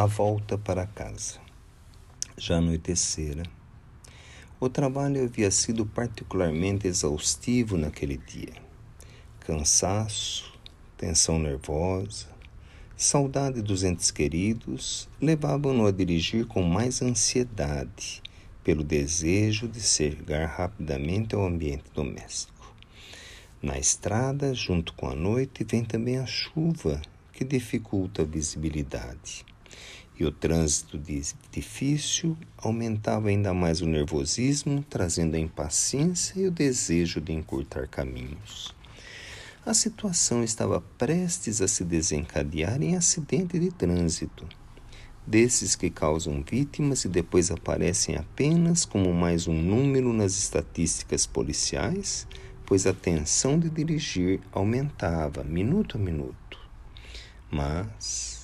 A volta para casa. Já anoitecera. O trabalho havia sido particularmente exaustivo naquele dia. Cansaço, tensão nervosa, saudade dos entes queridos levavam-no a dirigir com mais ansiedade pelo desejo de chegar rapidamente ao ambiente doméstico. Na estrada, junto com a noite, vem também a chuva, que dificulta a visibilidade. E o trânsito difícil aumentava ainda mais o nervosismo, trazendo a impaciência e o desejo de encurtar caminhos. A situação estava prestes a se desencadear em acidente de trânsito, desses que causam vítimas e depois aparecem apenas como mais um número nas estatísticas policiais, pois a tensão de dirigir aumentava minuto a minuto. Mas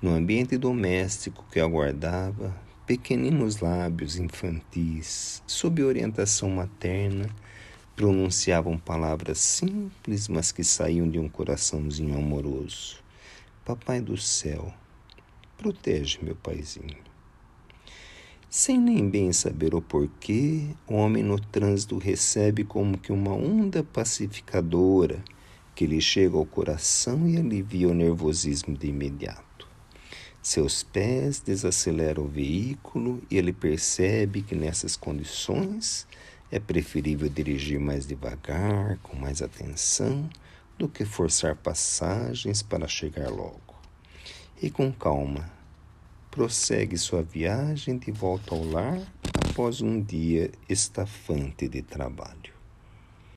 no ambiente doméstico que aguardava, pequeninos lábios infantis, sob orientação materna, pronunciavam palavras simples, mas que saíam de um coraçãozinho amoroso. Papai do céu, protege meu paizinho. Sem nem bem saber o porquê, o homem no trânsito recebe como que uma onda pacificadora que lhe chega ao coração e alivia o nervosismo de imediato. Seus pés desaceleram o veículo e ele percebe que nessas condições é preferível dirigir mais devagar, com mais atenção, do que forçar passagens para chegar logo. E com calma, prossegue sua viagem de volta ao lar após um dia estafante de trabalho.